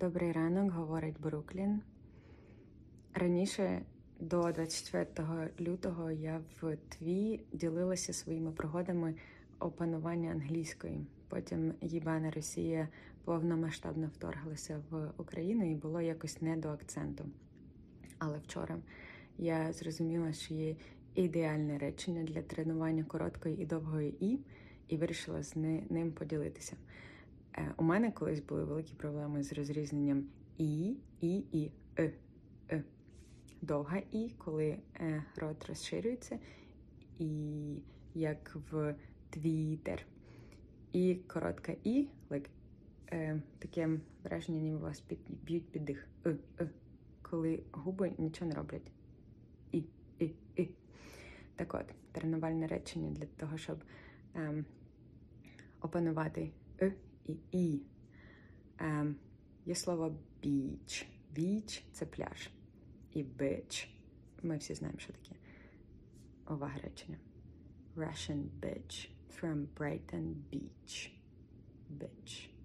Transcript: Добрий ранок, говорить Бруклін. Раніше, до 24 лютого, я в ТВІ ділилася своїми пригодами опанування англійської. Потім їбана Росія повномасштабно вторглася в Україну і було якось не до акценту. Але вчора я зрозуміла, що є ідеальне речення для тренування короткої і довгої і вирішила з ним поділитися. У мене колись були великі проблеми з розрізненням і. Довга і, коли рот розширюється, і як в твітер. І коротка і, таке враження, ніби вас б'ють під дих. Коли губи нічого не роблять. І. Так от, тренувальне речення для того, щоб опанувати і. Є слово beach. Beach – це пляж. І bitch. Ми всі знаємо, що таке. Увага речення. Russian bitch from Brighton Beach. Bitch.